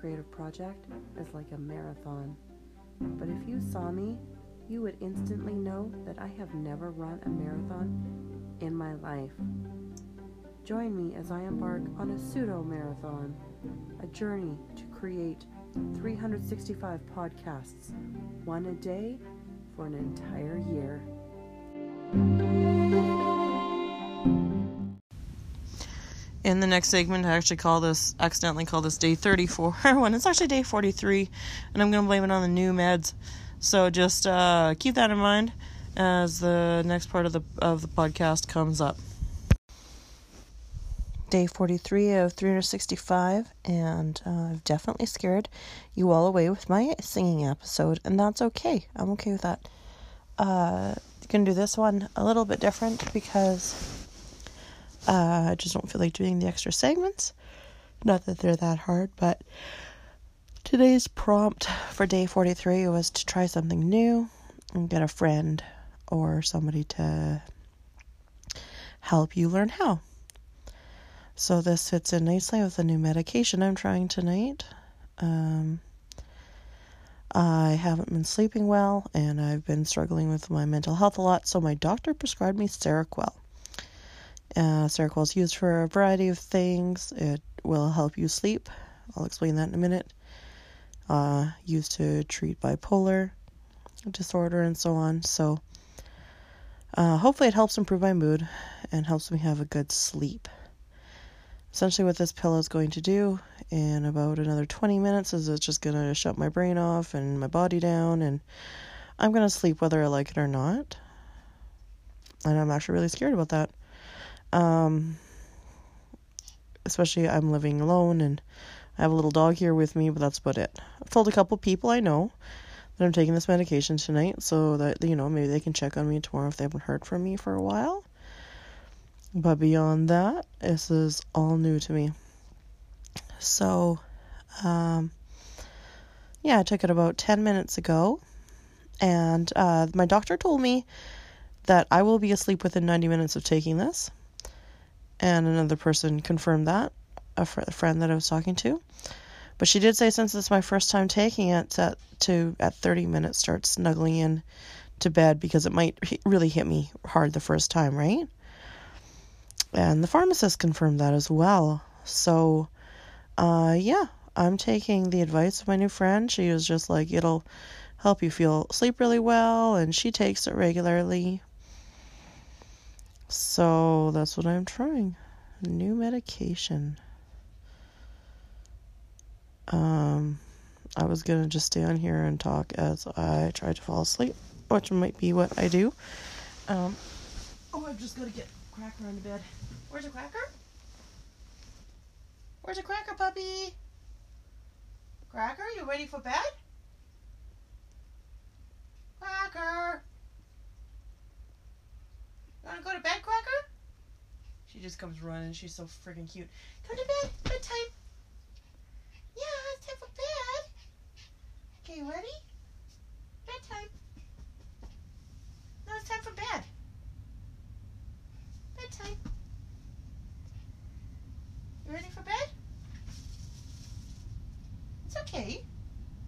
creative project is like a marathon. But if you saw me, you would instantly know that I have never run a marathon in my life. Join me as I embark on a pseudo-marathon, a journey to create 365 podcasts, one a day for an entire year. In the next segment, I actually accidentally call this day 34 when it's actually day 43, and I'm going to blame it on the new meds. So just keep that in mind as the next part of the podcast comes up. Day 43 of 365, and I've definitely scared you all away with my singing episode, and that's okay. I'm okay with that. Gonna do this one a little bit different because I just don't feel like doing the extra segments. Not that they're that hard, but today's prompt for day 43 was to try something new and get a friend or somebody to help you learn how. So this fits in nicely with the new medication I'm trying tonight. I haven't been sleeping well, and I've been struggling with my mental health a lot, so my doctor prescribed me Seroquel. Seroquel is used for a variety of things. It will help you sleep. I'll explain that in a minute. Used to treat bipolar disorder and so on. So hopefully it helps improve my mood and helps me have a good sleep. Essentially what this pill is going to do in about another 20 minutes is it's just going to shut my brain off and my body down, and I'm going to sleep whether I like it or not. And I'm actually really scared about that. Especially I'm living alone and I have a little dog here with me, but that's about it. I've told a couple people I know that I'm taking this medication tonight so that, you know, maybe they can check on me tomorrow if they haven't heard from me for a while. But beyond that, this is all new to me. So, I took it about 10 minutes ago. And my doctor told me that I will be asleep within 90 minutes of taking this. And another person confirmed that, a friend that I was talking to. But she did say since this is my first time taking it, at 30 minutes start snuggling in to bed because it might really hit me hard the first time, right? And the pharmacist confirmed that as well. So, I'm taking the advice of my new friend. She was just like, it'll help you sleep really well. And she takes it regularly. So that's what I'm trying. New medication. I was going to just stay on here and talk as I try to fall asleep, which might be what I do. I've just got to get Cracker on the bed. Where's a Cracker? Where's a Cracker, puppy? Cracker, you ready for bed? Cracker! You wanna go to bed, Cracker? She just comes running. She's so freaking cute. Come to bed. Bedtime. Yeah, it's time for bed. Okay, ready? Bedtime. No, it's time for bed. Bedtime. You ready for bed? It's okay.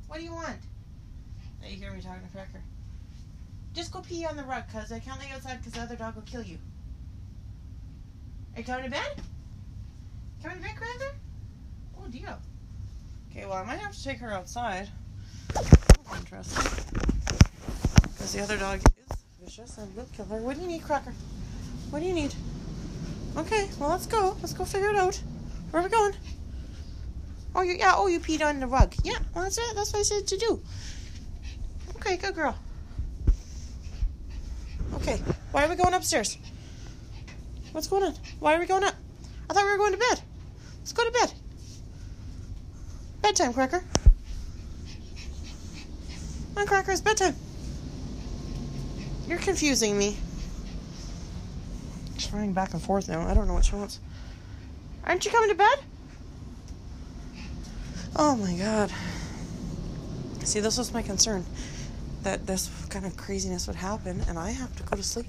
What do you want? Now you hear me talking to Cracker. Just go pee on the rug, cuz I can't lay outside because the other dog will kill you. Are you coming to bed? Coming to bed, Cracker? Oh dear. Okay, well I might have to take her outside. That's interesting. Because the other dog is vicious and will kill her. What do you need, Cracker? What do you need? Okay, well, let's go. Let's go figure it out. Where are we going? Oh, you peed on the rug. Yeah, well, that's it. That's what I said to do. Okay, good girl. Okay, why are we going upstairs? What's going on? Why are we going up? I thought we were going to bed. Let's go to bed. Bedtime, Cracker. Come on, Cracker, it's bedtime. You're confusing me. She's running back and forth now. I don't know what she wants. Aren't you coming to bed? Oh my God. See, this was my concern. That this kind of craziness would happen and I have to go to sleep.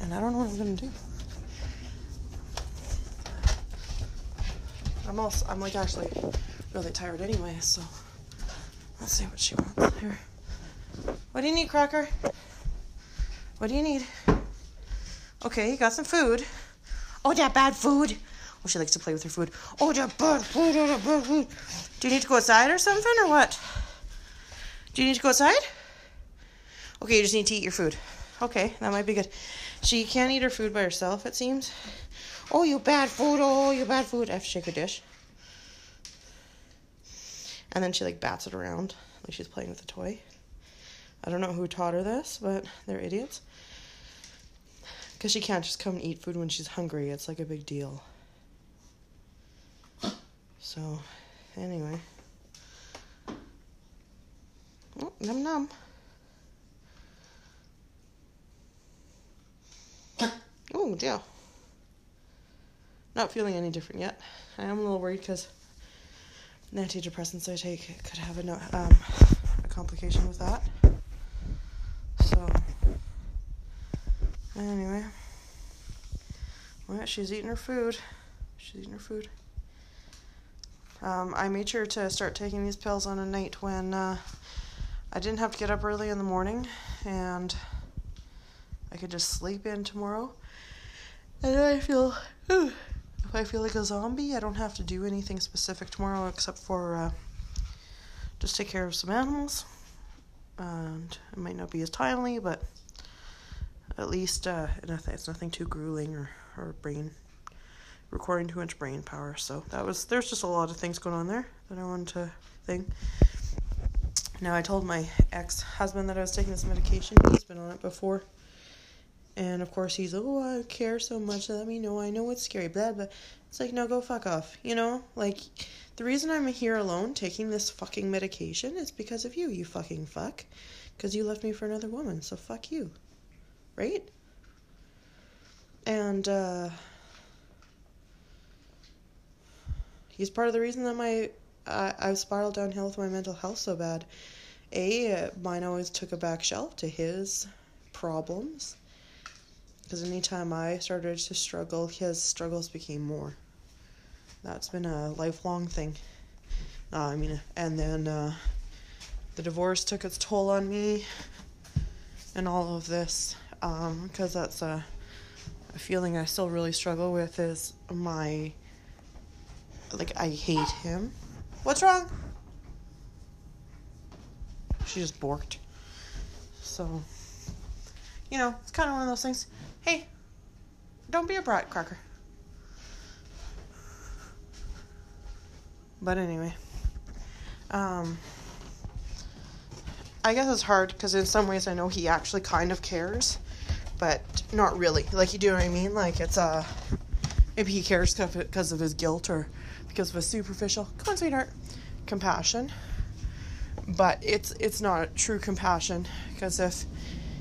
And I don't know what I'm going to do. I'm actually really tired anyway, so let's see what she wants here. What do you need, Crocker? What do you need? Okay, you got some food. Oh, that bad food. Oh, she likes to play with her food. Oh, that bad food. Oh, that bad food. Do you need to go outside or something, or what? Do you need to go outside? Okay, you just need to eat your food. Okay, that might be good. She can't eat her food by herself, it seems. Oh, you bad food. Oh, you bad food. I have to shake her dish. And then she, like, bats it around like she's playing with a toy. I don't know who taught her this, but they're idiots. Because she can't just come and eat food when she's hungry. It's, like, a big deal. So, anyway. Oh, nom nom. Oh, dear. Not feeling any different yet. I am a little worried because the antidepressants I take could have a complication with that. So, anyway. Well, she's eating her food. She's eating her food. I made sure to start taking these pills on a night when I didn't have to get up early in the morning, and I could just sleep in tomorrow. And then I feel... If I feel like a zombie, I don't have to do anything specific tomorrow except for just take care of some animals. And it might not be as timely, but at least it's nothing too grueling or brain requiring too much brain power. So there's just a lot of things going on there that I wanted to think. Now, I told my ex-husband that I was taking this medication. He's been on it before. And, of course, he's, I care so much. Let me know. I know it's scary. Blah, blah. It's like, no, go fuck off. You know? Like, the reason I'm here alone taking this fucking medication is because of you, you fucking fuck. Because you left me for another woman, so fuck you. Right? And, he's part of the reason that I've spiraled downhill with my mental health so bad. Mine always took a back shelf to his problems. Because anytime I started to struggle, his struggles became more. That's been a lifelong thing. And then the divorce took its toll on me and all of this. Because that's a feeling I still really struggle with is my... Like, I hate him. What's wrong? She just borked. So... You know, it's kind of one of those things. Hey, don't be a brat, Crocker. But anyway, I guess it's hard because in some ways I know he actually kind of cares, but not really. Like, you do what I mean? Like, it's maybe he cares because of his guilt or because of his superficial, come on, sweetheart, compassion. But it's not true compassion because if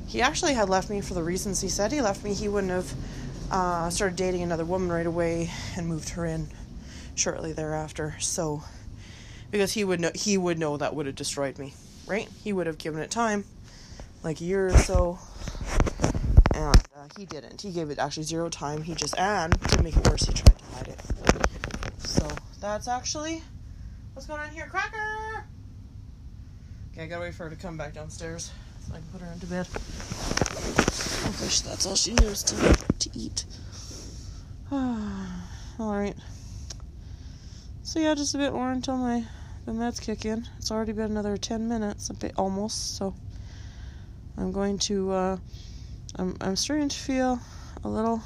he actually had left me for the reasons he said he left me, he wouldn't have started dating another woman right away and moved her in shortly thereafter. So, because he would know that would have destroyed me, right? He would have given it time, like a year or so, and he didn't. He gave it actually 0 time. He just, and to make it worse, he tried to hide it. So, that's actually what's going on here. Cracker! Okay, I gotta wait for her to come back downstairs. I can put her into bed. I wish that's all she knows to eat. Alright. So yeah, just a bit more until the meds kick in. It's already been another 10 minutes, a bit almost, so I'm going to I'm starting to feel a little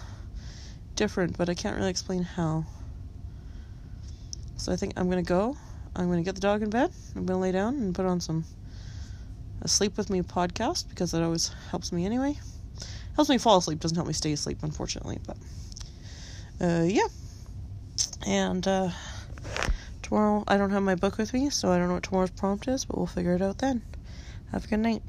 different, but I can't really explain how. So I think I'm gonna go. I'm gonna get the dog in bed, I'm gonna lay down and put on some Asleep with Me podcast, because it always helps me anyway. Helps me fall asleep, doesn't help me stay asleep, unfortunately, but, yeah. And, tomorrow, I don't have my book with me, so I don't know what tomorrow's prompt is, but we'll figure it out then. Have a good night.